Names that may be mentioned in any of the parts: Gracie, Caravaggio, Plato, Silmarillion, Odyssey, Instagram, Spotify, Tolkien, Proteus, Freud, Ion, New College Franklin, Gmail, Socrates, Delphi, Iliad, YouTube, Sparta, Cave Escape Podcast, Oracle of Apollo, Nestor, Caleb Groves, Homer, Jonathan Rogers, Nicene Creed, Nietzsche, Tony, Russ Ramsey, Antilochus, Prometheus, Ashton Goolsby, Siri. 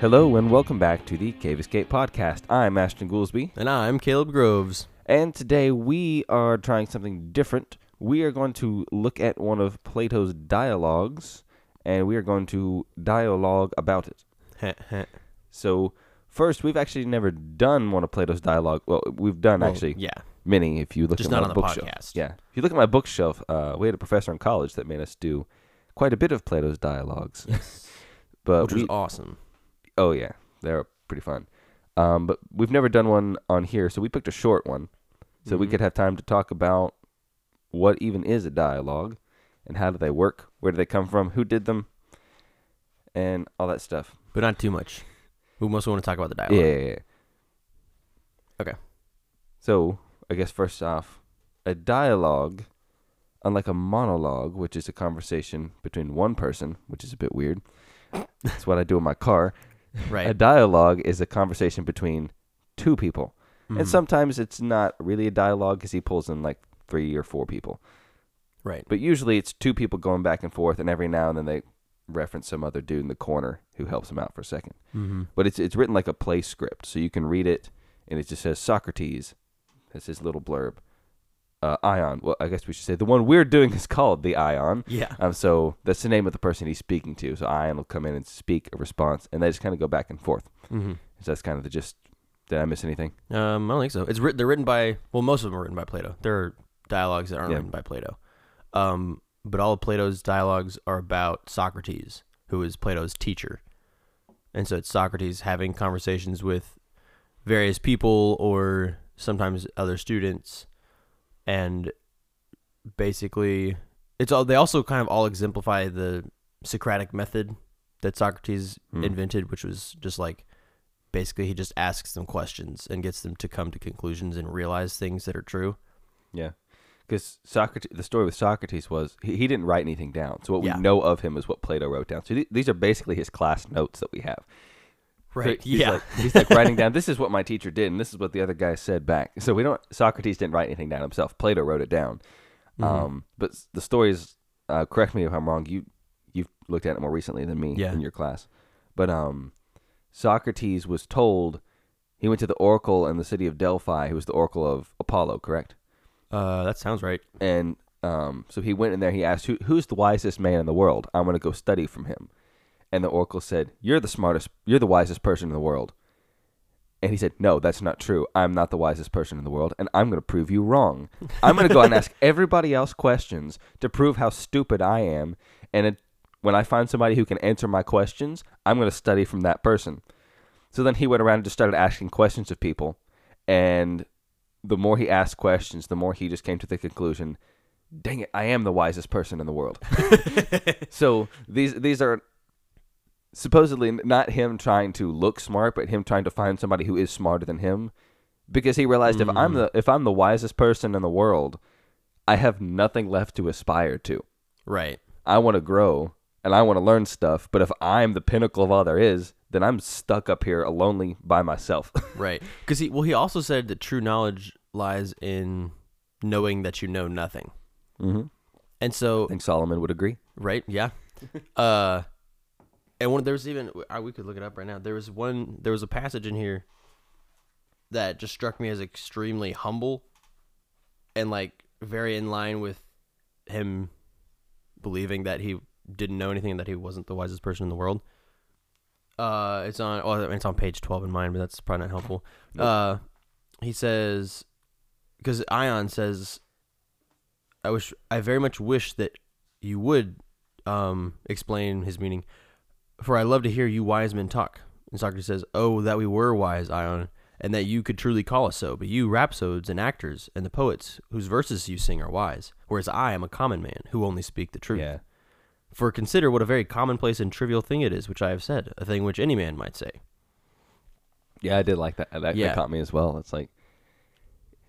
Hello and welcome back to the Cave Escape Podcast. I'm Ashton Goolsby. And I'm Caleb Groves. And today we are trying something different. We are going to look at one of Plato's dialogues, and we are going to dialogue about it. So first, we've actually never done one of Plato's dialogue. Well, we've done many. If you look at my bookshelf, If you look at my bookshelf, we had a professor in college that made us do quite a bit of Plato's dialogues. Yes, but which was awesome. Oh yeah, they were pretty fun. But we've never done one on here, so we picked a short one, so we could have time to talk about what even is a dialogue, and how do they work, where do they come from, who did them, and all that stuff. But not too much. We mostly want to talk about the dialogue. Yeah. Okay. So I guess first off, a dialogue, unlike a monologue, which is a conversation between one person, which is a bit weird. That's what I do in my car. Right. A dialogue is a conversation between two people. Mm-hmm. And sometimes it's not really a dialogue because he pulls in like 3 or 4 people. Right. But usually it's two people going back and forth, and every now and then they reference some other dude in the corner who helps him out for a second. Mm-hmm. But it's written like a play script, so you can read it, and it just says Socrates. That's his little blurb. Ion. Well, I guess we should say the one we're doing is called the Ion. Yeah. So that's the name of the person he's speaking to. So Ion will come in and speak a response, and they just kind of go back and forth. Mm-hmm. So that's kind of the gist. Did I miss anything? I don't think so. They're written by, well, most of them are written by Plato. There are dialogues that aren't written by Plato. But all of Plato's dialogues are about Socrates, who is Plato's teacher. And so it's Socrates having conversations with various people or sometimes other students. And basically, it's all. They also kind of all exemplify the Socratic method that Socrates invented, which was just like, basically he just asks them questions and gets them to come to conclusions and realize things that are true. Yeah. Because Socrates, the story with Socrates was he didn't write anything down. So what we know of him is what Plato wrote down. So these are basically his class notes that we have. Right. So he's like writing down, this is what my teacher did, and this is what the other guy said back. So Socrates didn't write anything down himself. Plato wrote it down. Mm-hmm. But the story is, correct me if I'm wrong, you've looked at it more recently than me in your class. But Socrates was told, he went to the oracle in the city of Delphi, who was the oracle of Apollo, correct? That sounds right. And so he went in there, he asked, who's the wisest man in the world? I'm going to go study from him. And the oracle said, you're the wisest person in the world. And he said, no, that's not true. I'm not the wisest person in the world, and I'm going to prove you wrong. I'm going to go and ask everybody else questions to prove how stupid I am, and when I find somebody who can answer my questions, I'm going to study from that person. So then he went around and just started asking questions of people, and the more he asked questions, the more he just came to the conclusion, dang it, I am the wisest person in the world. So these are supposedly not him trying to look smart, but him trying to find somebody who is smarter than him, because he realized if I'm the wisest person in the world, I have nothing left to aspire to. Right. I want to grow, and I want to learn stuff, but if I'm the pinnacle of all there is, then I'm stuck up here lonely by myself. Right. Because he also said that true knowledge lies in knowing that you know nothing. Mm-hmm. And so I think Solomon would agree. Right, yeah. And we could look it up right now. There was a passage in here that just struck me as extremely humble and like very in line with him believing that he didn't know anything and that he wasn't the wisest person in the world. It's on page 12 in mine, but that's probably not helpful. Nope. He says, because Ion says, I very much wish that you would explain his meaning, for I love to hear you wise men talk. And Socrates says, oh, that we were wise, Ion, and that you could truly call us so, but you rhapsodes and actors and the poets whose verses you sing are wise, whereas I am a common man who only speak the truth. Yeah. For consider what a very commonplace and trivial thing it is, which I have said, a thing which any man might say. Yeah, I did like that. That caught me as well. It's like,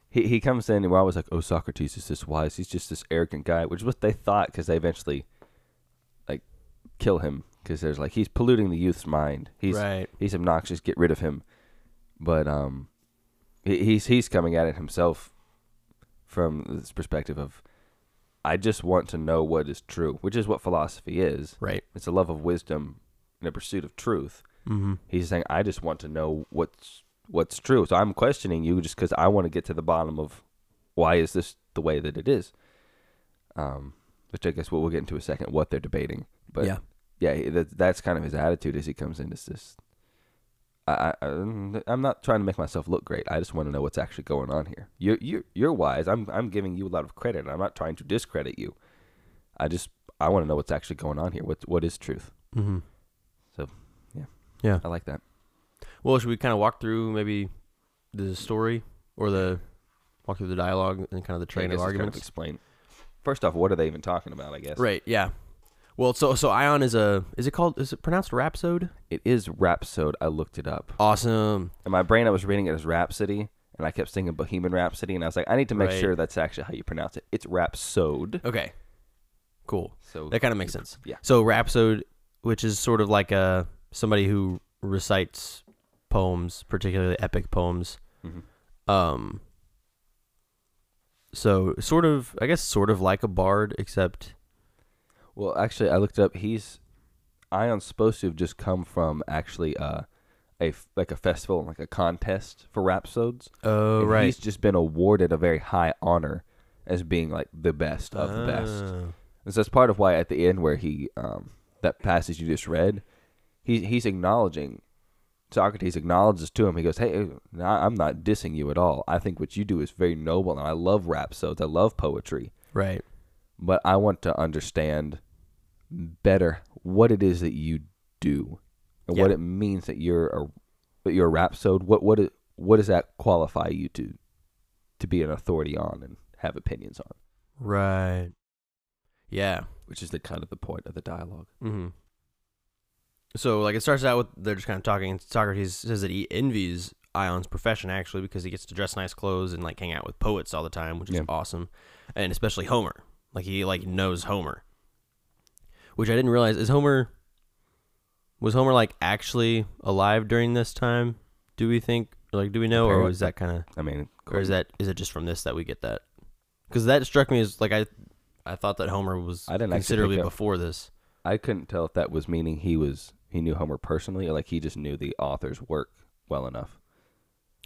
he comes in, and we're always like, oh, Socrates is this wise. He's just this arrogant guy, which is what they thought, because they eventually, like, kill him, because there's like, he's polluting the youth's mind. He's obnoxious, get rid of him. But he's coming at it himself from this perspective of, I just want to know what is true, which is what philosophy is. Right. It's a love of wisdom and a pursuit of truth. Mm-hmm. He's saying, I just want to know what's true. So I'm questioning you just because I want to get to the bottom of why is this the way that it is. Which I guess we'll get into in a second, what they're debating. But yeah, that's kind of his attitude as he comes in. It's this, I'm not trying to make myself look great. I just want to know what's actually going on here. You're wise. I'm giving you a lot of credit, and I'm not trying to discredit you. I want to know what's actually going on here. What is truth? Mm-hmm. So, yeah, I like that. Well, should we kind of walk through maybe the story or walk through the dialogue and kind of the train of arguments? Kind of explain. First off, what are they even talking about? I guess. Right. Yeah. Well, so Ion is is it pronounced Rhapsode? It is Rhapsode. I looked it up. Awesome. In my brain, I was reading it as Rhapsody, and I kept singing Bohemian Rhapsody, and I was like, I need to make sure that's actually how you pronounce it. It's Rhapsode. Okay. Cool. So that kind of makes sense. Yeah. So Rhapsode, which is sort of like somebody who recites poems, particularly epic poems. Mm-hmm. So sort of, I guess, sort of like a bard, except... Well, actually, I looked up. Ion's supposed to have just come from actually a festival, like a contest for rhapsodes. Oh, right. He's just been awarded a very high honor as being like the best of the best. And so that's part of why at the end where he that passage you just read, he's acknowledging. Socrates acknowledges to him. He goes, "Hey, I'm not dissing you at all. I think what you do is very noble, and I love rhapsodes. I love poetry. Right. But I want to understand better what it is that you do and what it means that you're a rhapsode. What does that qualify you to be an authority on and have opinions on?" Right. Yeah. Which is the kind of the point of the dialogue. Mm-hmm. So like it starts out with they're just kind of talking, and Socrates says that he envies Ion's profession actually because he gets to dress nice clothes and like hang out with poets all the time, which is awesome, and especially Homer. Like, he, like, knows Homer. Which I didn't realize. Was Homer, like, actually alive during this time? Do we think? Like, do we know? Apparently, or is that kind of... I mean... Cool. Or is it just from this that we get that? Because that struck me as, like, I thought that Homer was considerably before this. I couldn't tell if that was meaning he knew Homer personally, or, like, he just knew the author's work well enough.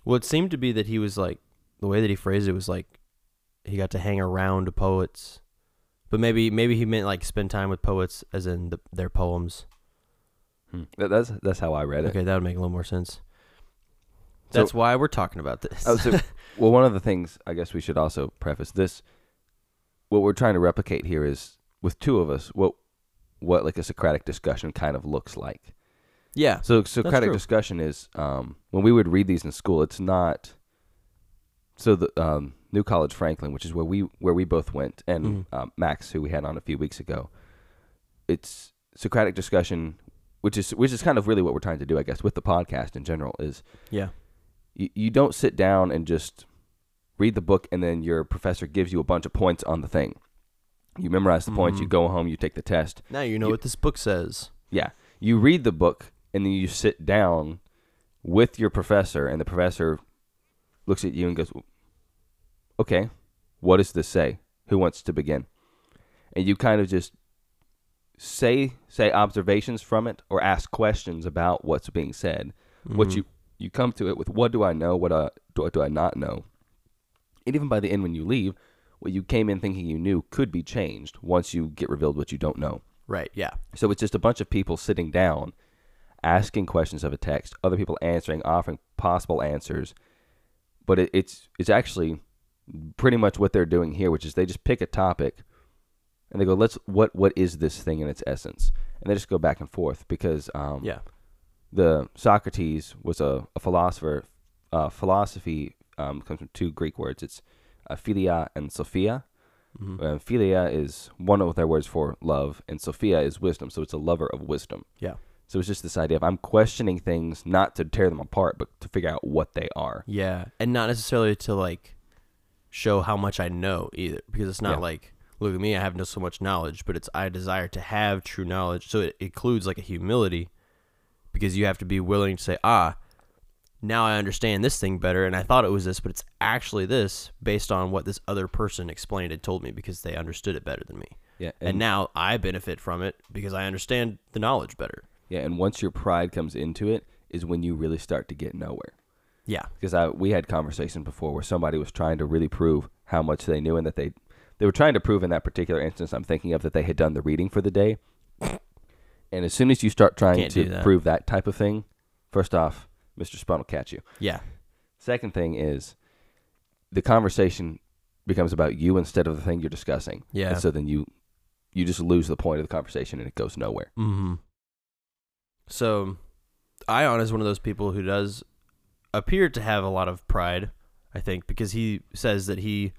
Well, it seemed to be that he was, like... The way that he phrased it was, like, he got to hang around poets... But maybe he meant like spend time with poets, as in their poems. That's how I read it. Okay, that would make a little more sense. That's why we're talking about this. Well, one of the things I guess we should also preface this: what we're trying to replicate here is with two of us what like a Socratic discussion kind of looks like. Yeah. So Socratic discussion is when we would read these in school. It's not. So the New College Franklin, which is where we both went, and Max, who we had on a few weeks ago, it's Socratic discussion, which is kind of really what we're trying to do, I guess, with the podcast in general. Is you don't sit down and just read the book, and then your professor gives you a bunch of points on the thing. You memorize the points, you go home, you take the test. Now you know what this book says. Yeah, you read the book, and then you sit down with your professor, and the professor looks at you and goes, okay, what does this say? Who wants to begin? And you kind of just say observations from it or ask questions about what's being said. Mm-hmm. What you come to it with, what do I know? What do I not know? And even by the end when you leave, what you came in thinking you knew could be changed once you get revealed what you don't know. Right, yeah. So it's just a bunch of people sitting down, asking questions of a text, other people answering, offering possible answers. But it's actually pretty much what they're doing here, which is they just pick a topic and they go, what is this thing in its essence? And they just go back and forth because the Socrates was a philosopher. Philosophy comes from two Greek words. It's philia and sophia. Mm-hmm. Philia is one of their words for love, and sophia is wisdom. So it's a lover of wisdom. Yeah. So it's just this idea of I'm questioning things not to tear them apart, but to figure out what they are. Yeah, and not necessarily to like show how much I know either, because it's not like, look at me, I have so much knowledge, but it's I desire to have true knowledge. So it includes like a humility, because you have to be willing to say, now I understand this thing better, and I thought it was this, but it's actually this based on what this other person explained and told me because they understood it better than me. Yeah, and now I benefit from it because I understand the knowledge better. Yeah, and once your pride comes into it is when you really start to get nowhere. Yeah. Because we had conversations before where somebody was trying to really prove how much they knew, and that they were trying to prove in that particular instance I'm thinking of that they had done the reading for the day. And as soon as you start trying to prove that type of thing, first off, Mr. Spun will catch you. Yeah. Second thing is the conversation becomes about you instead of the thing you're discussing. Yeah. And so then you just lose the point of the conversation and it goes nowhere. Mm-hmm. So Ion is one of those people who does appear to have a lot of pride, I think, because he says that he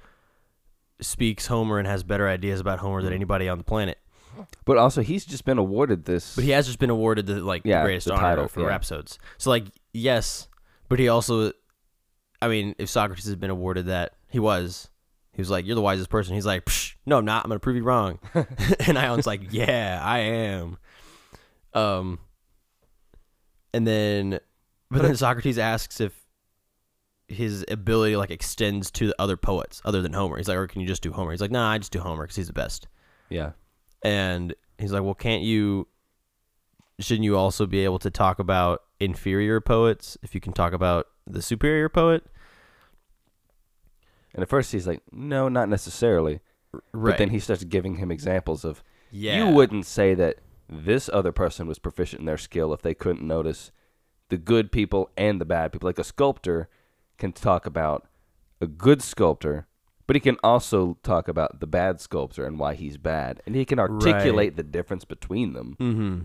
speaks Homer and has better ideas about Homer than anybody on the planet. But also, he's just been awarded this. But he has just been awarded the greatest honor title for Rhapsodes. So, yes, but he also, if Socrates has been awarded that, he was like, you're the wisest person. He's like, psh, no, I'm not. I'm going to prove you wrong. And Ion's like, yeah, I am. But then Socrates asks if his ability extends to the other poets other than Homer. He's like, or can you just do Homer? He's like, nah, I just do Homer because he's the best. Yeah. And he's like, well, shouldn't you also be able to talk about inferior poets if you can talk about the superior poet? And at first he's like, no, not necessarily. Right. But then he starts giving him examples of, you wouldn't say that this other person was proficient in their skill if they couldn't notice the good people and the bad people. Like a sculptor can talk about a good sculptor, but he can also talk about the bad sculptor and why he's bad. And he can articulate the difference between them. Mm-hmm.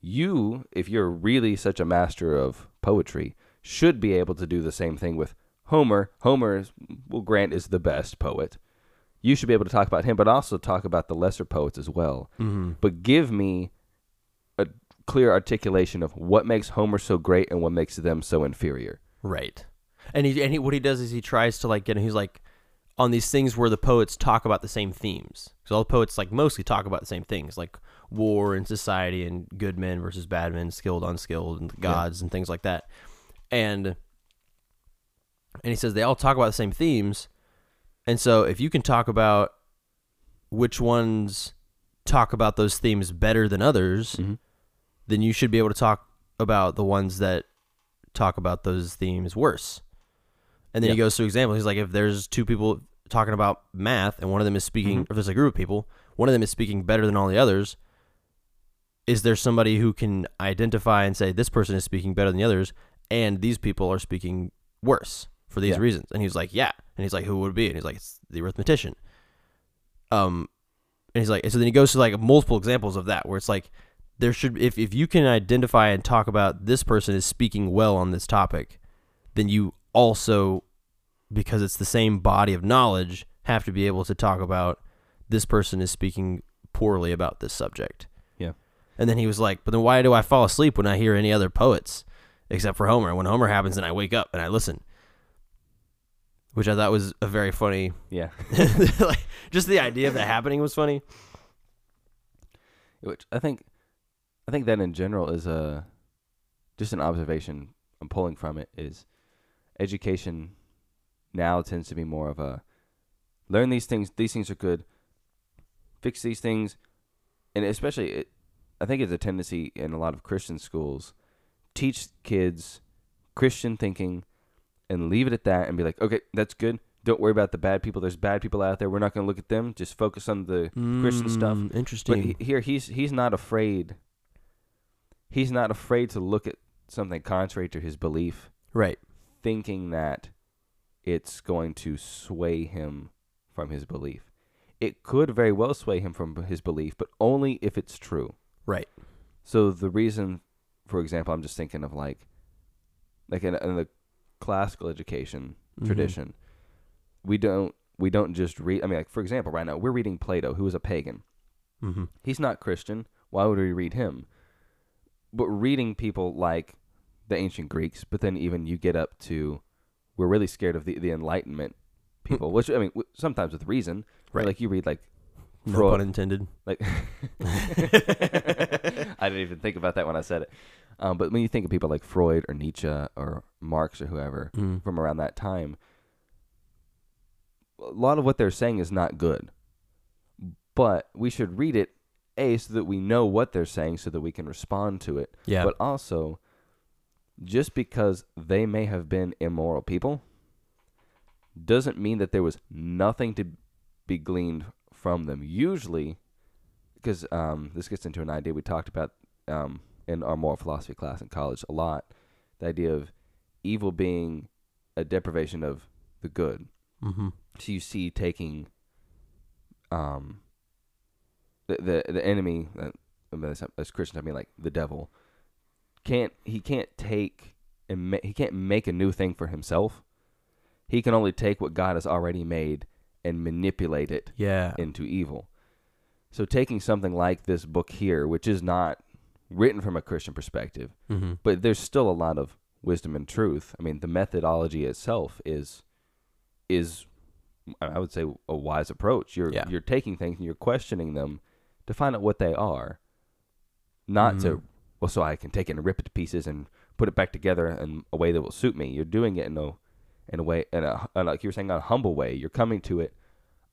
You, if you're really such a master of poetry, should be able to do the same thing with Homer. Homer, is the best poet. You should be able to talk about him, but also talk about the lesser poets as well. Mm-hmm. But give me a clear articulation of what makes Homer so great and what makes them so inferior. Right. And what he does is he tries to he's like on these things where the poets talk about the same themes. So all the poets mostly talk about the same things, like war and society and good men versus bad men, skilled, unskilled, and gods and things like that. And he says they all talk about the same themes. And so if you can talk about which ones talk about those themes better than others, mm-hmm. then you should be able to talk about the ones that talk about those themes worse. And then he goes through examples. He's like, if there's two people talking about math and one of them is speaking, mm-hmm. if there's a group of people, one of them is speaking better than all the others, is there somebody who can identify and say, this person is speaking better than the others and these people are speaking worse for these reasons? And he's like, yeah. And he's like, who would it be? And he's like, it's the arithmetician. And he's like, so then he goes to multiple examples of that, where it's like, there should, if you can identify and talk about this person is speaking well on this topic, then you also, because it's the same body of knowledge, have to be able to talk about this person is speaking poorly about this subject. Yeah. And then he was like, but then why do I fall asleep when I hear any other poets except for Homer? When Homer happens, then I wake up and I listen. Which I thought was a very funny... Yeah. Just the idea of that happening was funny. Which I think that in general is just an observation I'm pulling from it, is education now tends to be more of a learn these things are good, fix these things, and especially I think it's a tendency in a lot of Christian schools, teach kids Christian thinking and leave it at that and be like, okay, that's good. Don't worry about the bad people. There's bad people out there. We're not going to look at them. Just focus on the Christian stuff. Interesting. But here, he's not afraid to look at something contrary to his belief. Right. Thinking that it's going to sway him from his belief. It could very well sway him from his belief, but only if it's true. Right. So the reason, for example, I'm just thinking of in the classical education tradition, mm-hmm. we don't just read. For example, right now we're reading Plato, who is a pagan. Mm-hmm. He's not Christian. Why would we read him? But reading people like the ancient Greeks, but then even you get up to, we're really scared of the Enlightenment people, which sometimes with reason, right? You read no pun intended. I didn't even think about that when I said it. But when you think of people like Freud or Nietzsche or Marx or whoever from around that time, a lot of what they're saying is not good. But we should read it A, so that we know what they're saying so that we can respond to it. Yeah. But also, just because they may have been immoral people doesn't mean that there was nothing to be gleaned from them. Usually, because this gets into an idea we talked about in our moral philosophy class in college a lot, the idea of evil being a deprivation of the good. Mm-hmm. So you see taking the enemy, as Christians, I mean like the devil, can't make a new thing for himself. He can only take what God has already made and manipulate it into evil. So taking something like this book here, which is not written from a Christian perspective, mm-hmm. but there's still a lot of wisdom and truth. I mean, the methodology itself is I would say a wise approach. You're taking things and you're questioning them to find out what they are, not mm-hmm. to so I can take it and rip it to pieces and put it back together in a way that will suit me. You're doing it in a way, in a like you were saying, a humble way. You're coming to it.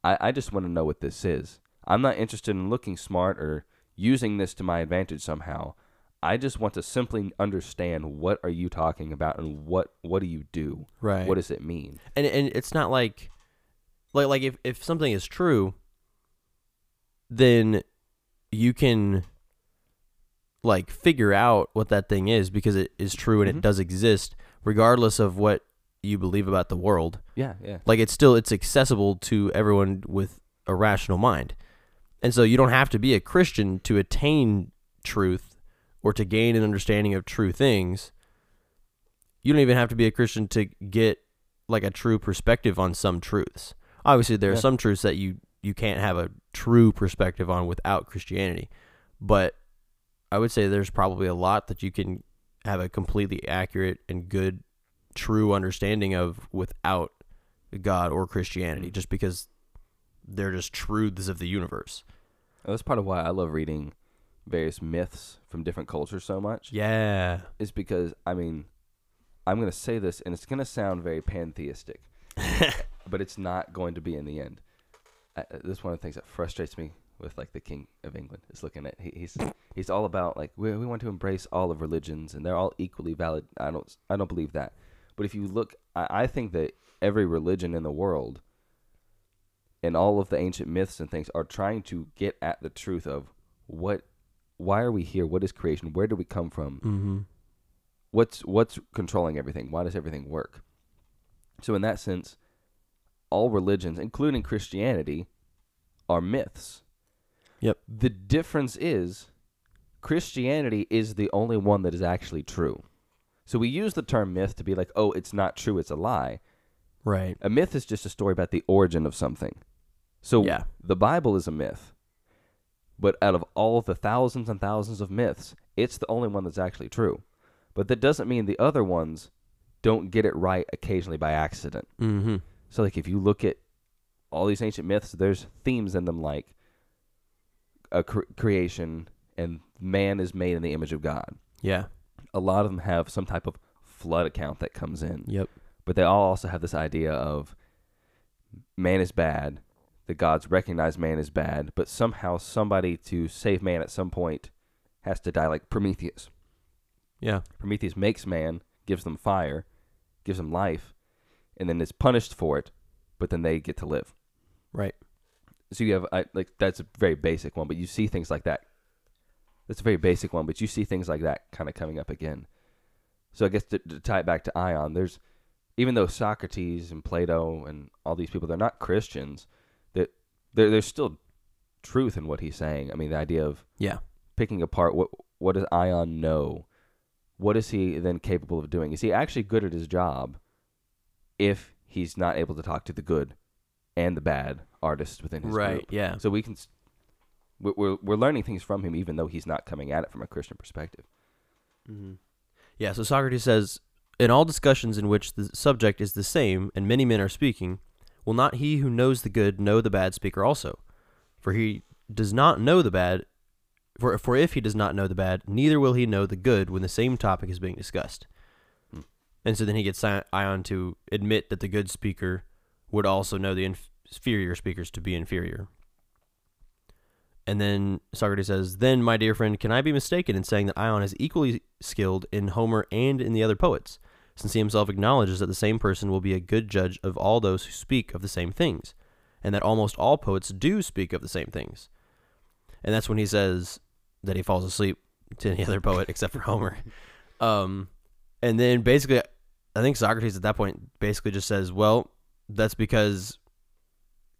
I just want to know what this is. I'm not interested in looking smart or using this to my advantage somehow. I just want to simply understand, what are you talking about and what do you do? Right. What does it mean? And it's not like if something is true, then you can like figure out what that thing is because it is true and mm-hmm. it does exist regardless of what you believe about the world. Yeah, yeah. Like it's accessible to everyone with a rational mind. And so you don't have to be a Christian to attain truth or to gain an understanding of true things. You don't even have to be a Christian to get like a true perspective on some truths. Obviously there are some truths that you can't have a true perspective on without Christianity. But I would say there's probably a lot that you can have a completely accurate and good, true understanding of without God or Christianity, just because they're just truths of the universe. And that's part of why I love reading various myths from different cultures so much. Yeah. It's because, I mean, I'm going to say this, and it's going to sound very pantheistic, but it's not going to be in the end. This is one of the things that frustrates me with like the King of England is looking at, he's all about like, we want to embrace all of religions and they're all equally valid. I don't believe that. But if you look, I think that every religion in the world and all of the ancient myths and things are trying to get at the truth of why are we here? What is creation? Where do we come from? Mm-hmm. What's controlling everything? Why does everything work? So in that sense, all religions, including Christianity, are myths. Yep. The difference is Christianity is the only one that is actually true. So we use the term myth to be like, oh, it's not true, it's a lie. Right. A myth is just a story about the origin of something. So the Bible is a myth. But out of all the thousands and thousands of myths, it's the only one that's actually true. But that doesn't mean the other ones don't get it right occasionally by accident. Mm-hmm. So like if you look at all these ancient myths, there's themes in them like, creation and man is made in the image of God. Yeah. A lot of them have some type of flood account that comes in. Yep. But they all also have this idea of man is bad, the gods recognize man is bad, but somehow somebody to save man at some point has to die, like Prometheus. Yeah. Prometheus makes man, gives them fire, gives them life, and then is punished for it, but then they get to live. Right. So you have, that's a very basic one, but you see things like that. That's a very basic one, but you see things like that kind of coming up again. So I guess to tie it back to Ion, there's, even though Socrates and Plato and all these people, they're not Christians, that there's still truth in what he's saying. I mean, the idea of picking apart, what does Ion know? What is he then capable of doing? Is he actually good at his job if he's not able to talk to the good and the bad artists within his group? Yeah. So we can, we're learning things from him, even though he's not coming at it from a Christian perspective. Mm-hmm. Yeah. So Socrates says, in all discussions in which the subject is the same and many men are speaking, will not he who knows the good know the bad speaker also? For he does not know the bad. For if he does not know the bad, neither will he know the good when the same topic is being discussed. Mm. And so then he gets Ion to admit that the good speaker would also know the inferior speakers to be inferior. And then Socrates says, "Then, my dear friend, can I be mistaken in saying that Ion is equally skilled in Homer and in the other poets, since he himself acknowledges that the same person will be a good judge of all those who speak of the same things, and that almost all poets do speak of the same things?" And that's when he says that he falls asleep to any other poet except for Homer. And then basically, I think Socrates at that point basically just says, well, that's because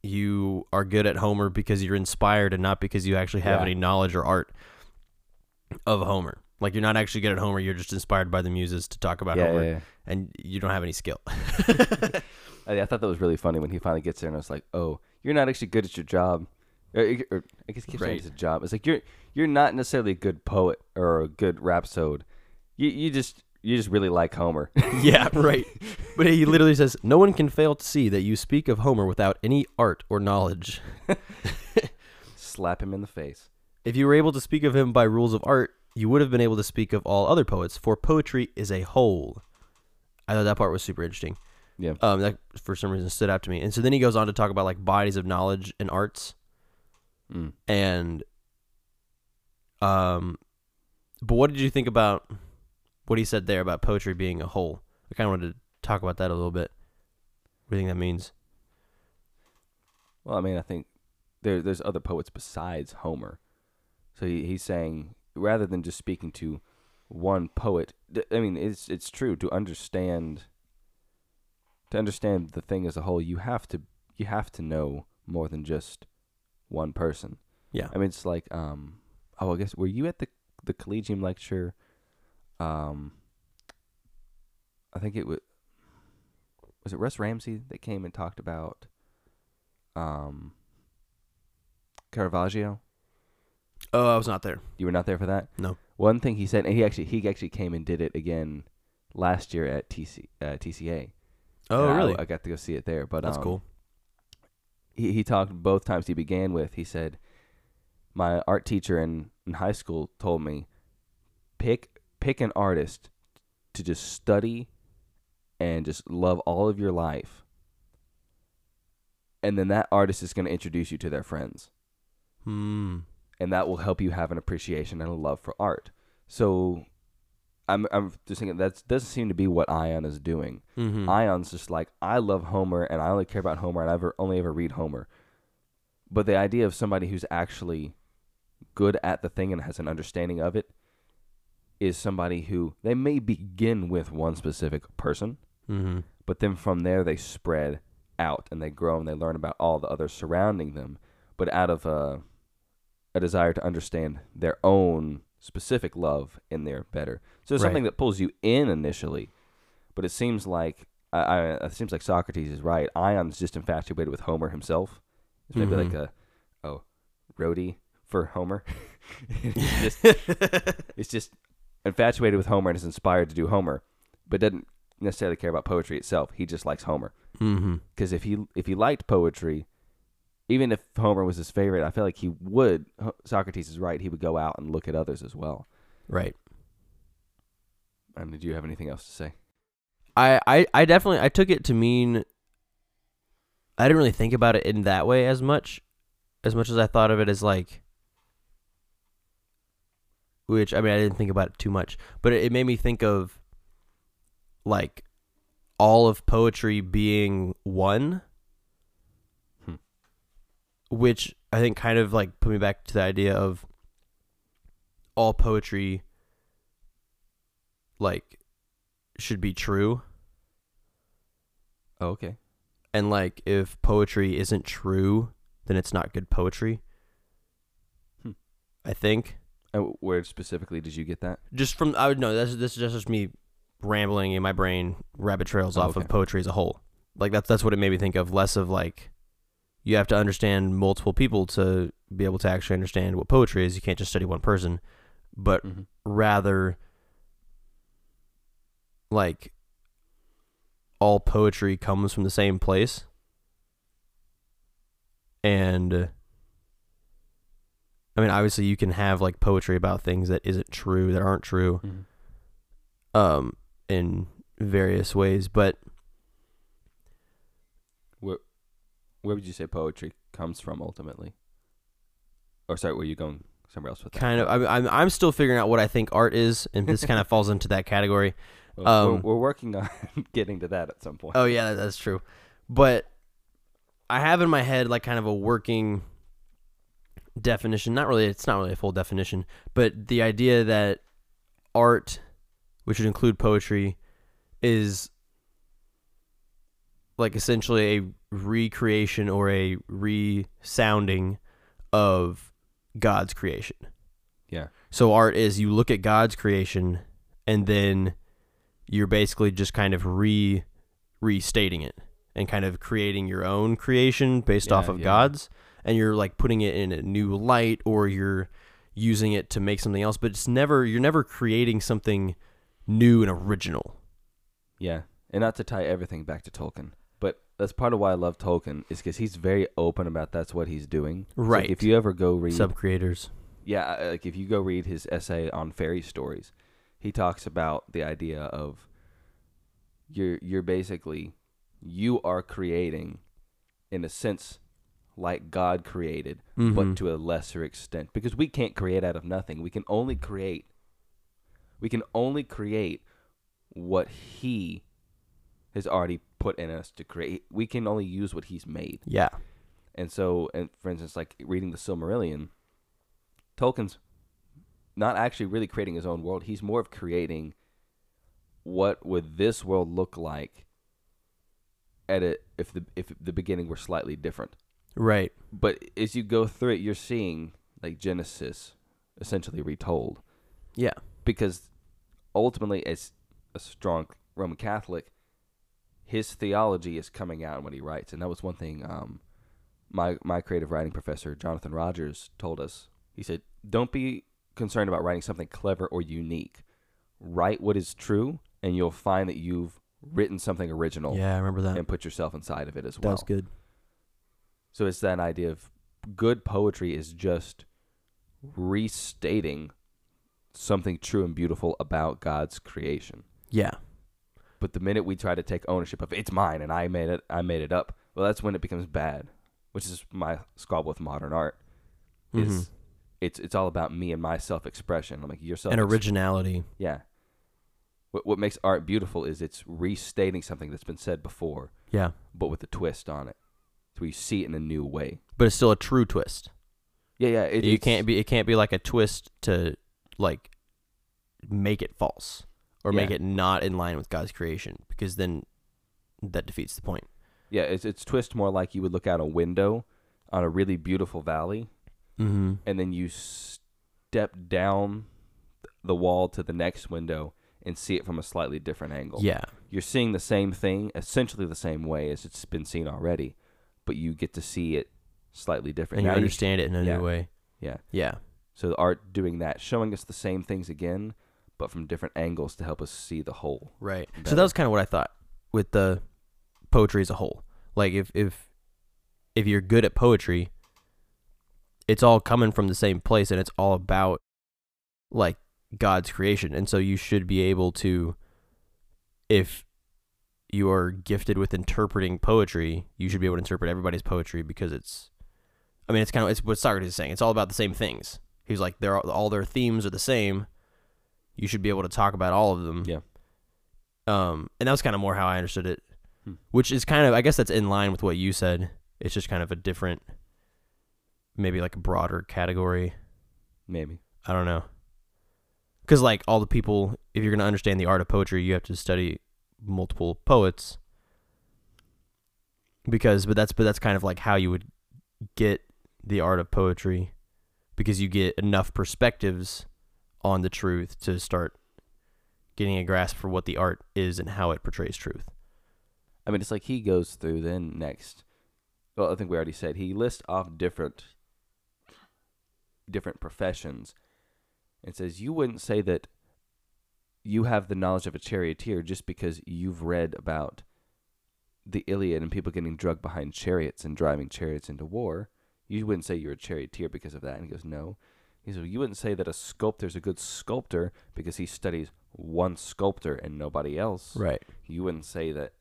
you are good at Homer because you're inspired and not because you actually have any knowledge or art of Homer. Like, you're not actually good at Homer. You're just inspired by the muses to talk about Homer, and you don't have any skill. I thought that was really funny when he finally gets there, and I was like, oh, you're not actually good at your job. Or I guess he keeps saying it's a job. It's like, you're not necessarily a good poet or a good rhapsode. You just really like Homer. But he literally says, "No one can fail to see that you speak of Homer without any art or knowledge." Slap him in the face. "If you were able to speak of him by rules of art, you would have been able to speak of all other poets, for poetry is a whole." I thought that part was super interesting. Yeah. That for some reason stood out to me. And so then he goes on to talk about like bodies of knowledge and arts. And but what did you think about what he said there about poetry being a whole? I kind of wanted to talk about that a little bit. What do you think that means? Well, I mean, I think there's other poets besides Homer. So he's saying, rather than just speaking to one poet, I mean, it's true, to understand the thing as a whole, you have to know more than just one person. Yeah. I mean, it's like, I guess, were you at the collegium lecture? I think it was it Russ Ramsey that came and talked about Caravaggio? Oh, I was not there. You were not there for that? No. One thing he said, and he actually came and did it again last year at TCA. Oh, and really? I got to go see it there. But that's cool. He talked both times. He began with, he said, "My art teacher in high school told me, pick an artist to just study and just love all of your life. And then that artist is going to introduce you to their friends." And that will help you have an appreciation and a love for art. So I'm just thinking that doesn't seem to be what Ion is doing. Mm-hmm. Ion's just like, I love Homer and I only care about Homer and I only ever read Homer. But the idea of somebody who's actually good at the thing and has an understanding of it is somebody who, they may begin with one specific person, but then from there they spread out and they grow and they learn about all the others surrounding them. But out of a desire to understand their own specific love in there better. So it's something that pulls you in initially, but it seems like Socrates is right. Ion's just infatuated with Homer himself. It's maybe like a roadie for Homer. it's just infatuated with Homer and is inspired to do Homer, but doesn't necessarily care about poetry itself. He just likes Homer. Because if he liked poetry, even if Homer was his favorite, I feel like he would. Socrates is right. He would go out and look at others as well. Right. I mean, do you have anything else to say? I definitely, I took it to mean, I didn't really think about it in that way as much as I thought of it as like, which, I mean, I didn't think about it too much, but it made me think of like all of poetry being one. Which I think kind of like put me back to the idea of all poetry like should be true. Oh, okay. And like if poetry isn't true, then it's not good poetry. I think. And where specifically did you get that? Just from, I would know, this is just me rambling in my brain, rabbit trails off of poetry as a whole. Like that's what it made me think of, less of like, you have to understand multiple people to be able to actually understand what poetry is. You can't just study one person, but rather like all poetry comes from the same place. And I mean, obviously you can have like poetry about things that aren't true in various ways, but where would you say poetry comes from ultimately? Or sorry, were you going somewhere else with that? Kind of. I'm still figuring out what I think art is, and this kind of falls into that category. Well, we're working on getting to that at some point. Oh yeah, that's true. But I have in my head like kind of a working definition. Not really. It's not really a full definition, but the idea that art, which would include poetry, is like essentially a recreation or a resounding of God's creation. Yeah. So art is you look at God's creation and then you're basically just kind of restating it and kind of creating your own creation based off of God's, and you're like putting it in a new light, or you're using it to make something else, but it's never, you're never creating something new and original. Yeah. And not to tie everything back to Tolkien, but that's part of why I love Tolkien, is because he's very open about that's what he's doing. Right. So if you ever go read... Sub-creators. Yeah, like if you go read his essay on fairy stories, he talks about the idea of you're basically, you are creating, in a sense, like God created, mm-hmm. but to a lesser extent. Because we can't create out of nothing. We can only create what he has already put in us to create. We can only use what he's made. Yeah. And so, and for instance, like reading the Silmarillion, Tolkien's not actually really creating his own world. He's more of creating what would this world look like at a, if the beginning were slightly different. Right. But as you go through it, you're seeing like Genesis essentially retold. Yeah. Because ultimately, as a strong Roman Catholic, his theology is coming out in what he writes. And that was one thing my creative writing professor, Jonathan Rogers, told us. He said, don't be concerned about writing something clever or unique. Write what is true, and you'll find that you've written something original. Yeah, I remember that. And put yourself inside of it as well. That's good. So it's that idea of good poetry is just restating something true and beautiful about God's creation. Yeah. But the minute we try to take ownership of it's mine and I made it up, well, that's when it becomes bad, which is my squabble with modern art. Is mm-hmm. it's all about me and my self-expression. I'm like, yourself and originality. Yeah. What makes art beautiful is it's restating something that's been said before. Yeah. But with a twist on it, so you see it in a new way. But it's still a true twist. Yeah, yeah. It can't be like a twist to like make it false. Or make it not in line with God's creation, because then that defeats the point. Yeah, it's twist more like you would look out a window on a really beautiful valley, mm-hmm. and then you step down the wall to the next window and see it from a slightly different angle. Yeah. You're seeing the same thing, essentially the same way as it's been seen already, but you get to see it slightly different. And now you understand it in a new way. Yeah. Yeah. So the art doing that, showing us the same things again, but from different angles to help us see the whole. Right. Better. So that was kind of what I thought with the poetry as a whole. Like if you're good at poetry, it's all coming from the same place, and it's all about like God's creation. And so you should be able to, if you are gifted with interpreting poetry, you should be able to interpret everybody's poetry, because it's kind of, it's what Socrates is saying. It's all about the same things. He's like, all their themes are the same. You should be able to talk about all of them. Yeah. And that was kind of more how I understood it, which is kind of, I guess that's in line with what you said. It's just kind of a different, maybe like a broader category. Maybe. I don't know. Because like all the people, if you're going to understand the art of poetry, you have to study multiple poets. But that's kind of like how you would get the art of poetry, because you get enough perspectives on the truth to start getting a grasp for what the art is and how it portrays truth. I mean, it's like he goes through then next. Well, I think we already said he lists off different professions and says, you wouldn't say that you have the knowledge of a charioteer just because you've read about the Iliad and people getting drugged behind chariots and driving chariots into war. You wouldn't say you're a charioteer because of that. And he goes, no. He said, you wouldn't say that a sculptor's a good sculptor because he studies one sculptor and nobody else. Right. You wouldn't say that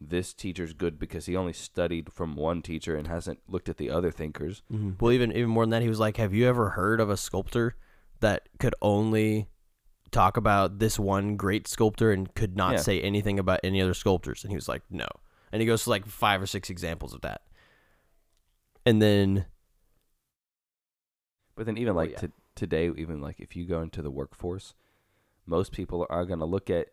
this teacher's good because he only studied from one teacher and hasn't looked at the other thinkers. Mm-hmm. Well, even more than that, he was like, have you ever heard of a sculptor that could only talk about this one great sculptor and could not say anything about any other sculptors? And he was like, no. And he goes to like 5 or 6 examples of that. And then... But then even today, even like if you go into the workforce, most people are going to look at,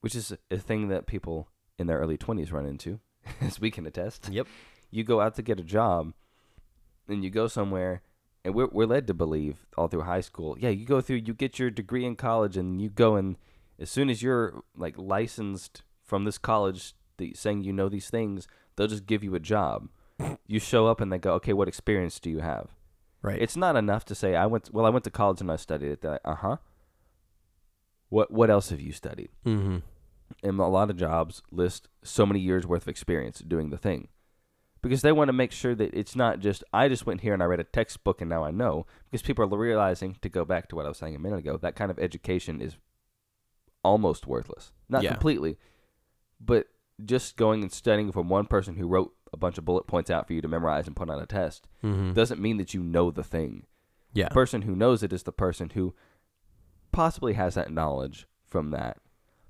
which is a thing that people in their early 20s run into, as we can attest. Yep. You go out to get a job and you go somewhere, and we're led to believe all through high school, you go through, you get your degree in college, and you go, and as soon as you're like licensed from this college saying you know these things, they'll just give you a job. You show up and they go, okay, what experience do you have? Right. It's not enough to say, I went to college and I studied it. They're like, uh-huh. What else have you studied? Mm-hmm. And a lot of jobs list so many years worth of experience doing the thing, because they want to make sure that it's not just, I just went here and I read a textbook and now I know, because people are realizing, to go back to what I was saying a minute ago, that kind of education is almost worthless. Not completely, but just going and studying from one person who wrote a bunch of bullet points out for you to memorize and put on a test doesn't mean that you know the thing. Yeah. The person who knows it is the person who possibly has that knowledge from that,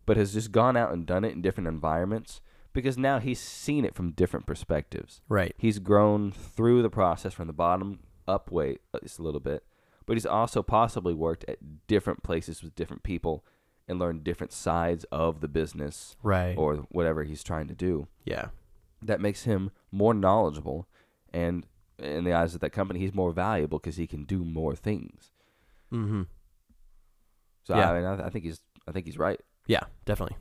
but has just gone out and done it in different environments, because now he's seen it from different perspectives. Right. He's grown through the process from the bottom up way just a little bit, but he's also possibly worked at different places with different people and learned different sides of the business, right, or whatever he's trying to do. Yeah. That makes him more knowledgeable, and in the eyes of that company, he's more valuable because he can do more things. Mm-hmm. So yeah. I think he's right. Yeah, definitely.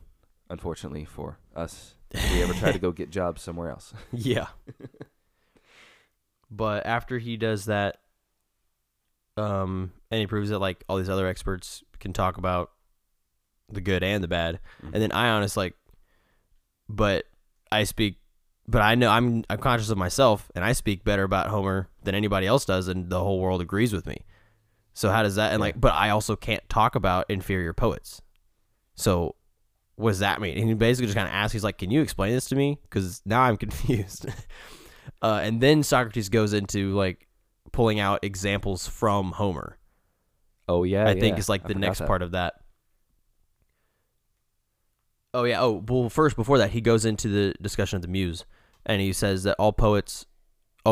Unfortunately for us, if we ever try to go get jobs somewhere else. Yeah. But after he does that, and he proves that like all these other experts can talk about the good and the bad, and then Ion is like, but I know I'm conscious of myself, and I speak better about Homer than anybody else does, and the whole world agrees with me. So how does that, and like, but I also can't talk about inferior poets. So what does that mean? And he basically just kind of asks, he's like, can you explain this to me? Because now I'm confused. And then Socrates goes into like pulling out examples from Homer. Oh, yeah. I think it's like the next part of that. Oh, yeah. Oh, well, first, before that, he goes into the discussion of the muse, and he says that all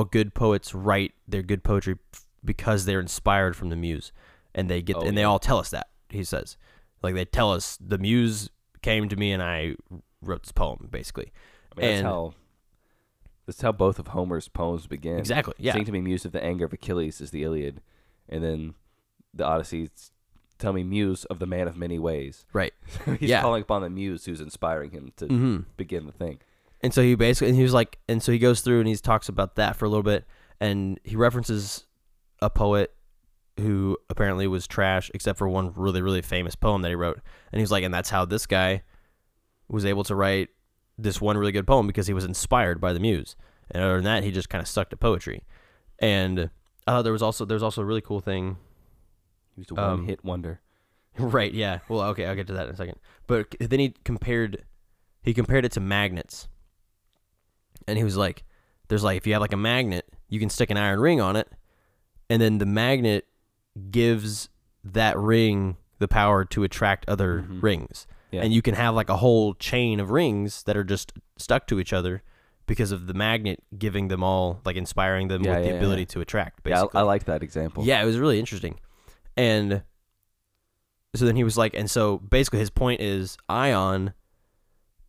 good poets write their good poetry because they're inspired from the muse, and they get, and they all tell us that, he says. Like, they tell us, the muse came to me, and I wrote this poem, basically. I mean, that's how both of Homer's poems begin. Exactly, yeah. Sing to me, muse, of the anger of Achilles is the Iliad, and then the Odyssey, tell me, muse, of the man of many ways. Right. He's calling upon the muse who's inspiring him to begin the thing. And so he basically, and he was like, and so he goes through and he talks about that for a little bit, and he references a poet who apparently was trash except for one really, really famous poem that he wrote. And he was like, and that's how this guy was able to write this one really good poem, because he was inspired by the muse. And other than that, he just kind of sucked at poetry. And there was also a really cool thing. He was a one-hit wonder. Right, yeah. Well, okay, I'll get to that in a second. But then he compared it to magnets. And he was like, there's like, if you have like a magnet, you can stick an iron ring on it, and then the magnet gives that ring the power to attract other rings. Yeah. And you can have like a whole chain of rings that are just stuck to each other because of the magnet giving them all, like inspiring them with the ability to attract, basically. Yeah, I like that example. Yeah, it was really interesting. And so then he was like, and so basically his point is Ion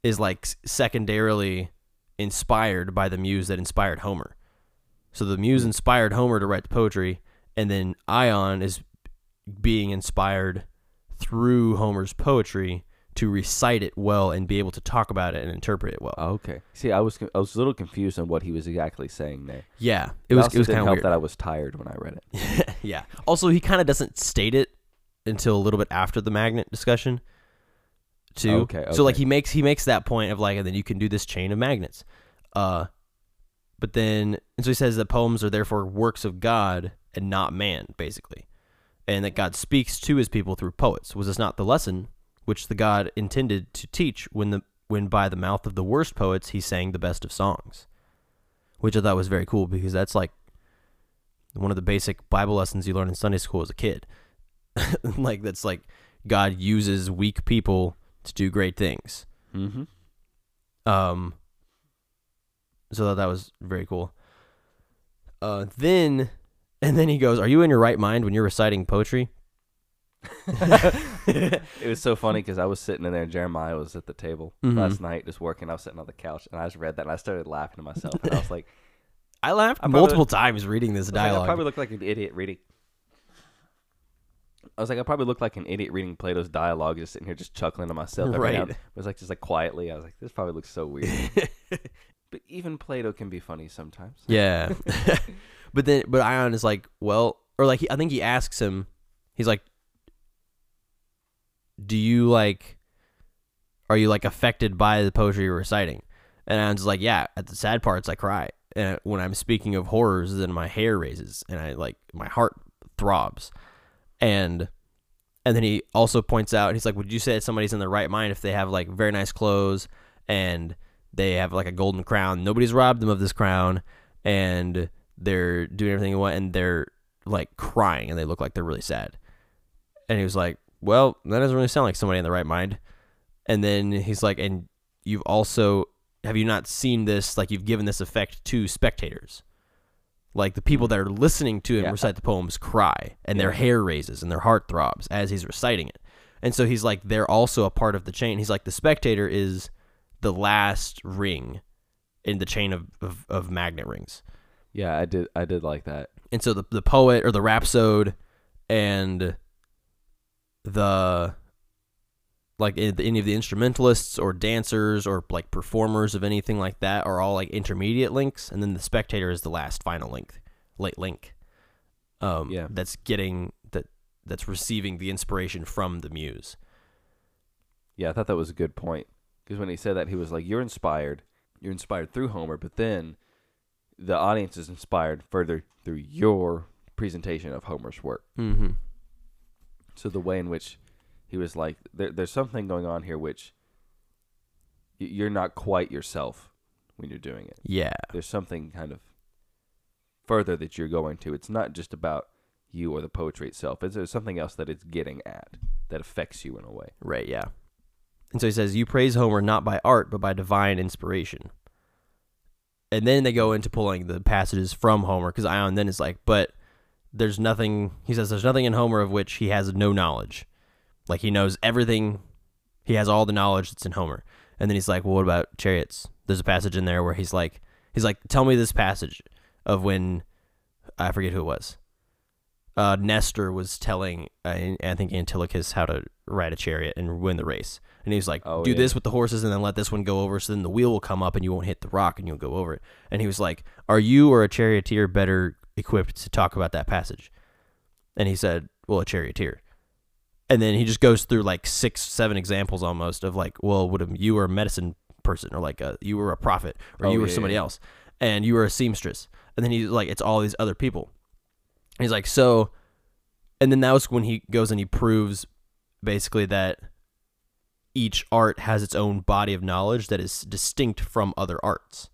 is like secondarily inspired by the muse that inspired Homer. So the muse inspired Homer to write the poetry, and then Ion is being inspired through Homer's poetry to recite it well and be able to talk about it and interpret it well. Oh, okay. See, I was a little confused on what he was exactly saying there. Yeah, it was kind of weird. That I was tired when I read it. Yeah. Also, he kind of doesn't state it until a little bit after the magnet discussion, too. Okay. So like he makes that point of like, and then you can do this chain of magnets. But then, and so he says that poems are therefore works of God and not man, basically, and that God speaks to his people through poets. Was this not the lesson which the God intended to teach when the when by the mouth of the worst poets he sang the best of songs, which I thought was very cool because that's like one of the basic Bible lessons you learn in Sunday school as a kid. Like, that's like God uses weak people to do great things. Mm-hmm. So that was very cool. Then he goes, "Are you in your right mind when you're reciting poetry?" It was so funny because I was sitting in there. Jeremiah was at the table last night just working. I was sitting on the couch and I just read that and I started laughing to myself. And I was like, I laughed multiple times reading this dialogue. I probably look like an idiot reading. I was like, I probably look like an idiot reading Plato's dialogue, just sitting here just chuckling to myself. Right. It was like, just like quietly. I was like, this probably looks so weird. But even Plato can be funny sometimes. Yeah. But Ion is like, well, or like, I think he asks him, he's like, do you like, are you like affected by the poetry you're reciting? And I was like, yeah, at the sad parts I cry, and when I'm speaking of horrors then my hair raises and I like my heart throbs. And then he also points out, he's like, would you say that somebody's in their right mind if they have like very nice clothes and they have like a golden crown, nobody's robbed them of this crown, and they're doing everything they want, and they're like crying and they look like they're really sad? And he was like, well, that doesn't really sound like somebody in the right mind. And then he's like, and you've also, have you not seen this? Like, you've given this effect to spectators. Like, the people that are listening to him recite the poems cry, and their hair raises and their heart throbs as he's reciting it. And so he's like, they're also a part of the chain. He's like, the spectator is the last ring in the chain of magnet rings. Yeah, I did like that. And so the poet or the rhapsode and the like any of the instrumentalists or dancers or like performers of anything like that are all like intermediate links, and then the spectator is the last final link that's getting that's receiving the inspiration from the muse. I thought that was a good point, because when he said that, he was like, you're inspired through Homer, but then the audience is inspired further through your presentation of Homer's work. Mm-hmm. So the way in which he was like, there's something going on here which you're not quite yourself when you're doing it. Yeah. There's something kind of further that you're going to. It's not just about you or the poetry itself. There's something else that it's getting at that affects you in a way. Right, yeah. And so he says, you praise Homer not by art but by divine inspiration. And then they go into pulling the passages from Homer, because Ion then is like, but... there's nothing, he says, there's nothing in Homer of which he has no knowledge. Like, he knows everything. He has all the knowledge that's in Homer. And then he's like, well, what about chariots? There's a passage in there where he's like, tell me this passage of when, I forget who it was. Nestor was telling, I think, Antilochus how to ride a chariot and win the race. And he was like, do this with the horses and then let this one go over, so then the wheel will come up and you won't hit the rock and you'll go over it. And he was like, are you or a charioteer better equipped to talk about that passage? And he said, well, a charioteer. And then he just goes through like 6-7 examples almost of like, well, you were a medicine person, or like you were a prophet, or you were somebody else, and you were a seamstress. And then he's like, it's all these other people. And he's like, so, and then that was when he goes and he proves basically that each art has its own body of knowledge that is distinct from other arts.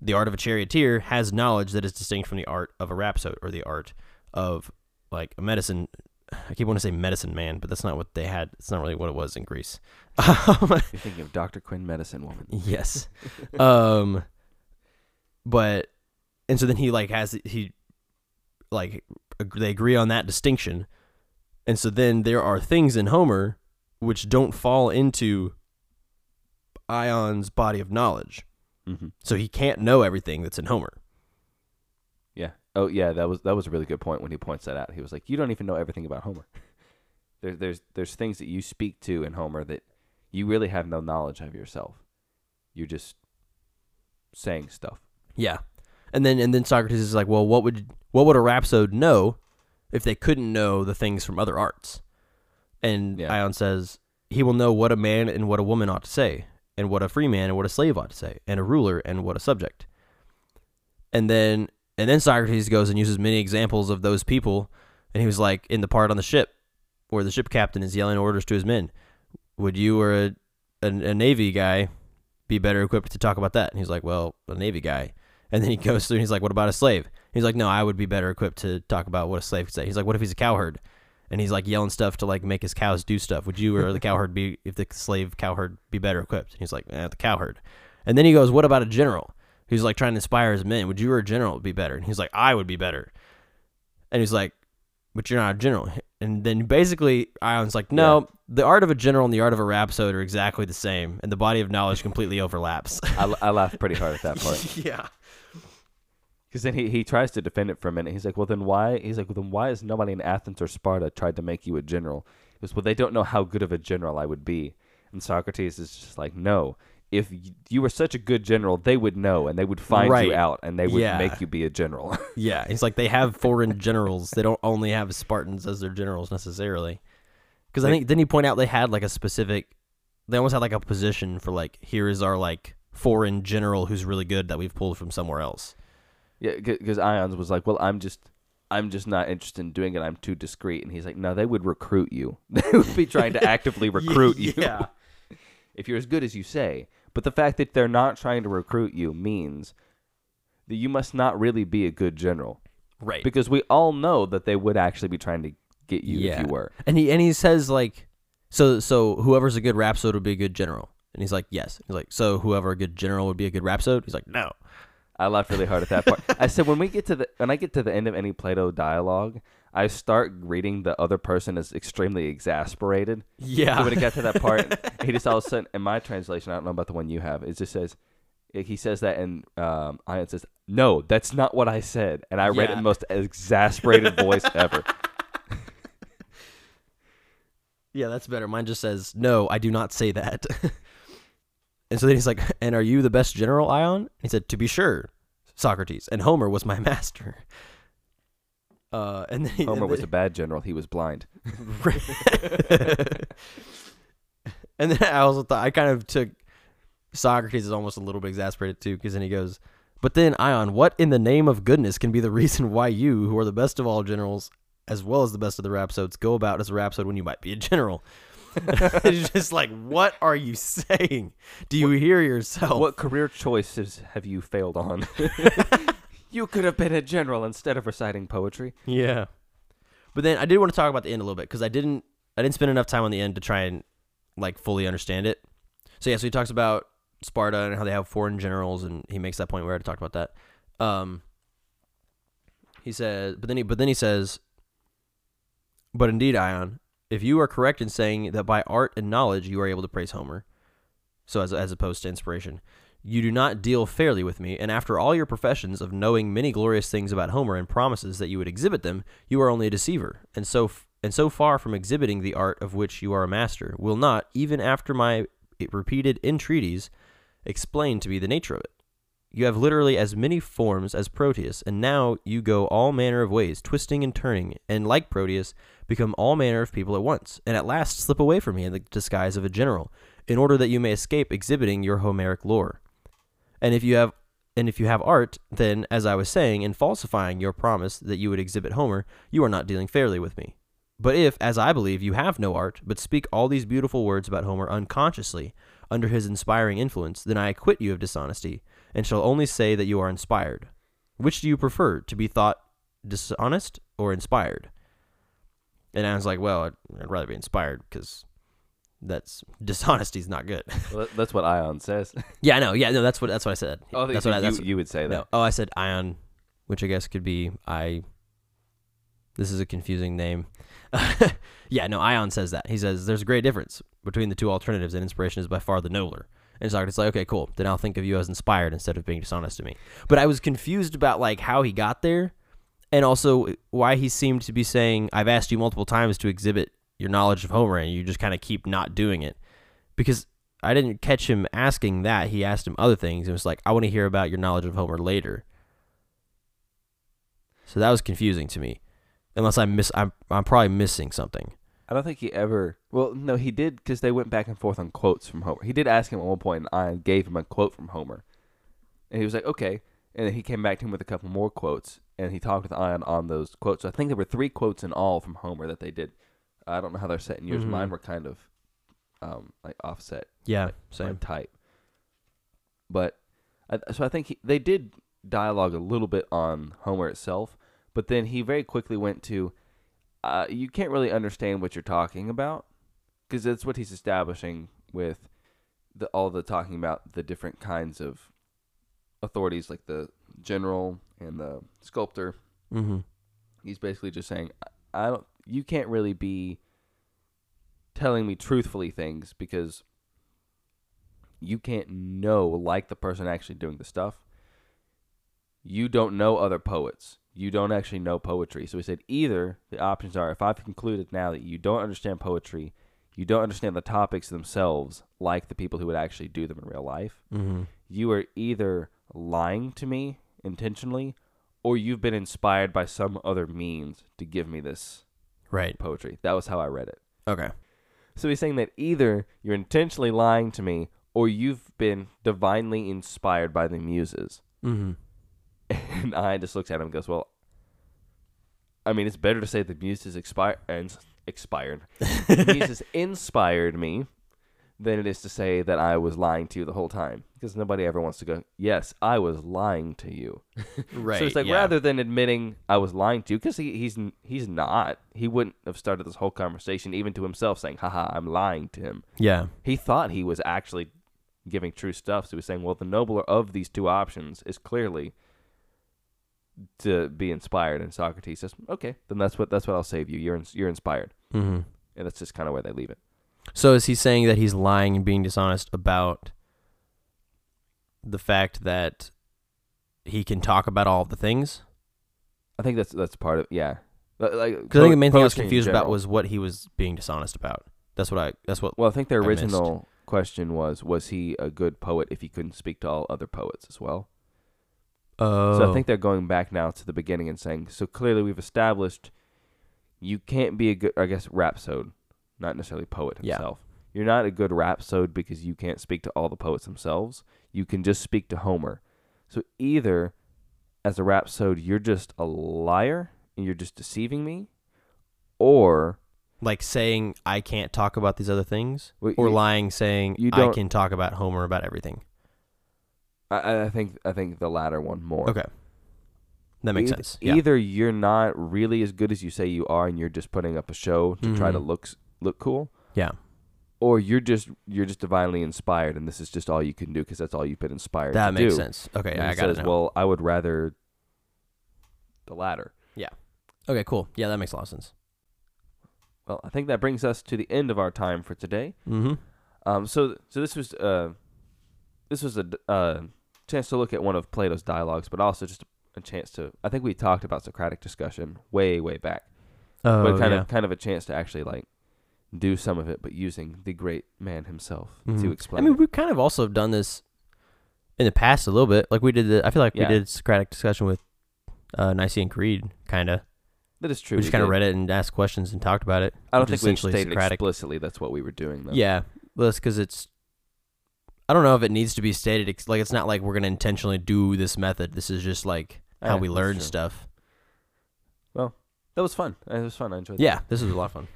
The art of a charioteer has knowledge that is distinct from the art of a rhapsode, or the art of, like, a medicine. I keep wanting to say medicine man, but that's not what they had. It's not really what it was in Greece. You're thinking of Dr. Quinn, medicine woman. Yes. And so then he, like, they agree on that distinction. And so then there are things in Homer which don't fall into Ion's body of knowledge. Mm-hmm. So he can't know everything that's in Homer. Yeah. Oh, yeah. That was a really good point when he points that out. He was like, "You don't even know everything about Homer. There's things that you speak to in Homer that you really have no knowledge of yourself. You're just saying stuff." Yeah. And then Socrates is like, "Well, what would a rhapsode know if they couldn't know the things from other arts?" And Ion says, "He will know what a man and what a woman ought to say, and what a free man and what a slave ought to say, and a ruler and what a subject." And then Socrates goes and uses many examples of those people, and he was like, in the part on the ship where the ship captain is yelling orders to his men, would you or a a Navy guy be better equipped to talk about that? And he's like, well, a Navy guy. And then he goes through and he's like, what about a slave? He's like, no, I would be better equipped to talk about what a slave could say. He's like, what if he's a cowherd? And he's like yelling stuff to like make his cows do stuff. Would you or the cowherd be, if the slave cowherd be better equipped? And he's like, the cowherd. And then he goes, what about a general? He's like trying to inspire his men. Would you or a general be better? And he's like, I would be better. And he's like, but you're not a general. And then basically Ion's like, no, yeah. The art of a general and the art of a rhapsode are exactly the same. And the body of knowledge completely overlaps. I laughed pretty hard at that part. Yeah. Because then he tries to defend it for a minute. He's like, well, then why? He's like, well, then why has nobody in Athens or Sparta tried to make you a general? He goes, well, they don't know how good of a general I would be. And Socrates is just like, no. If you were such a good general, they would know, and they would find you out, and they would make you be a general. Yeah, it's like they have foreign generals. They don't only have Spartans as their generals necessarily. Because I think, didn't he point out they had like a specific, they almost had like a position for like, here is our like foreign general who's really good that we've pulled from somewhere else. Yeah, because Ions was like, well, I'm just not interested in doing it. I'm too discreet. And he's like, no, they would recruit you. They would be trying to actively recruit you. If you're as good as you say. But the fact that they're not trying to recruit you means that you must not really be a good general. Right. Because we all know that they would actually be trying to get you if you were. And he says, like, so whoever's a good rhapsode would be a good general. And he's like, yes. He's like, so whoever a good general would be a good rhapsode? He's like, no. I laughed really hard at that part. I said, when I get to the end of any Plato dialogue, I start reading the other person as extremely exasperated. Yeah. So when it got to that part, he just all of a sudden, in my translation, I don't know about the one you have, it just says, he says that, and Ion says, no, that's not what I said. And I read it in the most exasperated voice ever. Yeah, that's better. Mine just says, no, I do not say that. And so then he's like, and are you the best general, Ion? He said, to be sure, Socrates. And Homer was my master. And then Homer was a bad general. He was blind. And then I also thought, I kind of took Socrates is almost a little bit exasperated too, because then he goes, but then Ion, what in the name of goodness can be the reason why you, who are the best of all generals, as well as the best of the rhapsodes, go about as a rhapsode when you might be a general? It's just like, what are you saying? Do you hear yourself? What career choices have you failed on? You could have been a general instead of reciting poetry. Yeah. But then I did want to talk about the end a little bit, because I didn't spend enough time on the end to try and like fully understand it. So yeah, so he talks about Sparta and how they have foreign generals, and he makes that point. We already talked about that. He says, but then he says, but indeed, Ion, if you are correct in saying that by art and knowledge you are able to praise Homer, so as opposed to inspiration, you do not deal fairly with me, and after all your professions of knowing many glorious things about Homer and promises that you would exhibit them, you are only a deceiver, and so far from exhibiting the art of which you are a master, will not, even after my repeated entreaties, explain to me the nature of it. You have literally as many forms as Proteus, and now you go all manner of ways, twisting and turning, and like Proteus, become all manner of people at once, and at last slip away from me in the disguise of a general, in order that you may escape exhibiting your Homeric lore. And if you have art, then, as I was saying, in falsifying your promise that you would exhibit Homer, you are not dealing fairly with me. But if, as I believe, you have no art, but speak all these beautiful words about Homer unconsciously, under his inspiring influence, then I acquit you of dishonesty, and shall only say that you are inspired. Which do you prefer, to be thought dishonest or inspired? And I was like, well, I'd rather be inspired, because... dishonesty's not good. Well, that's what Ion says. Yeah, I know. Yeah, no, that's what I said. Oh, that's what you would say that. No. Oh, I said Ion, which I guess could be I. This is a confusing name. Yeah, no, Ion says that. He says there's a great difference between the two alternatives, and inspiration is by far the nobler. And Socrates is like, okay, cool. Then I'll think of you as inspired instead of being dishonest to me. But I was confused about like how he got there, and also why he seemed to be saying, I've asked you multiple times to exhibit your knowledge of Homer, and you just kind of keep not doing it, because I didn't catch him asking that. He asked him other things. It was like, I want to hear about your knowledge of Homer later. So that was confusing to me, unless I'm probably missing something. I don't think he ever. Well, no, he did, because they went back and forth on quotes from Homer. He did ask him at one point, and I gave him a quote from Homer, and he was like, okay. And then he came back to him with a couple more quotes, and he talked with Ion on those quotes. So I think there were 3 quotes in all from Homer that they did. I don't know how they're set in yours. Mine were kind of like offset. Yeah. Like same type. But so I think they did dialogue a little bit on Homer itself, but then he very quickly went to, you can't really understand what you're talking about, because that's what he's establishing with all the talking about the different kinds of authorities, like the general and the sculptor. Mm-hmm. He's basically just saying, you can't really be telling me truthfully things, because you can't know like the person actually doing the stuff. You don't know other poets. You don't actually know poetry. So he said either the options are, if I've concluded now that you don't understand poetry, you don't understand the topics themselves like the people who would actually do them in real life, mm-hmm. you are either lying to me intentionally, or you've been inspired by some other means to give me this poetry. That was how I read it. Okay. So he's saying that either you're intentionally lying to me, or you've been divinely inspired by the muses. Mm-hmm. And I just looks at him and goes, well, I mean, it's better to say the muses The muses inspired me than it is to say that I was lying to you the whole time. Because nobody ever wants to go, yes, I was lying to you. Right. So it's like, rather than admitting I was lying to you, because he's not. He wouldn't have started this whole conversation, even to himself, saying, haha, I'm lying to him. Yeah. He thought he was actually giving true stuff. So he was saying, well, the nobler of these two options is clearly to be inspired. And Socrates says, okay, then that's what I'll save you. You're inspired. Mm-hmm. And that's just kind of where they leave it. So is he saying that he's lying and being dishonest about the fact that he can talk about all the things? I think that's part of Like, I think the main thing I was confused about was what he was being dishonest about. Well, I think their original question was he a good poet if he couldn't speak to all other poets as well? Oh. So I think they're going back now to the beginning and saying, so clearly we've established you can't be a good, I guess, rhapsode, not necessarily poet himself. Yeah. You're not a good rhapsode because you can't speak to all the poets themselves. You can just speak to Homer. So either as a rhapsode, you're just a liar and you're just deceiving me, or like saying I can't talk about these other things, or lying saying I can talk about Homer about everything. I think the latter one more. Okay. That makes sense. Yeah. Either you're not really as good as you say you are and you're just putting up a show to try to look cool. Yeah. Or you're just divinely inspired and this is just all you can do because that's all you've been inspired to do. That makes sense. Okay, and I got it. Well, I would rather the latter. Yeah. Okay, cool. Yeah, that makes a lot of sense. Well, I think that brings us to the end of our time for today. Mm-hmm. So this was a chance to look at one of Plato's dialogues, but also just a chance to, I think we talked about Socratic discussion way back. Oh, but kind of a chance to actually like do some of it, but using the great man himself to explain. I mean, we've kind of also done this in the past a little bit. Like we did we did Socratic discussion with Nicene Creed, kind of. That is true. We just kind of read it and asked questions and talked about it. I don't think we stated explicitly that's what we were doing, though. Yeah, well, that's because I don't know if it needs to be stated. Like, it's not like we're going to intentionally do this method. This is just like how we learn stuff. Well, that was fun. I enjoyed that. Yeah, this was a lot of fun.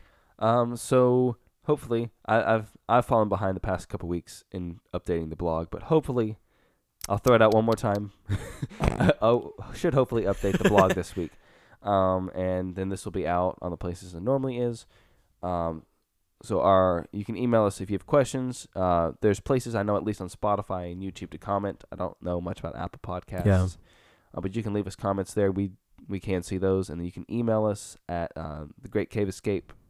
So hopefully, I've fallen behind the past couple weeks in updating the blog, but hopefully, I'll throw it out one more time. I should hopefully update the blog this week. And then this will be out on the places it normally is. So you can email us if you have questions. There's places I know, at least on Spotify and YouTube, to comment. I don't know much about Apple Podcasts, but you can leave us comments there. We can see those, and then you can email us at thegreatcaveescape.com.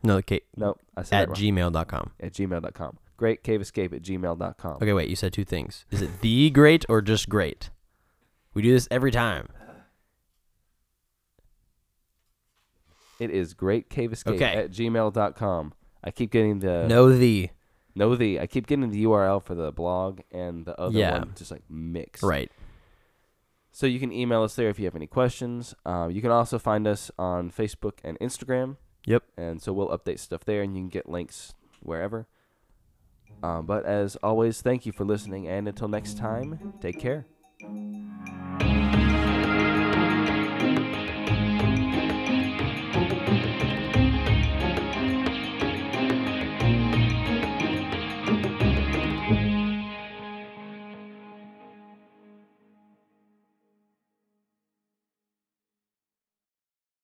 Gmail.com. At gmail.com. greatcaveescape@gmail.com. Okay, wait, you said two things. Is it the great or just great? We do this every time. It is greatcaveescape at gmail.com. I keep getting the... No, the. I keep getting the URL for the blog and the other one just like mixed. Right. So you can email us there if you have any questions. You can also find us on Facebook and Instagram. Yep. And so we'll update stuff there and you can get links wherever. But as always, thank you for listening. And until next time, take care.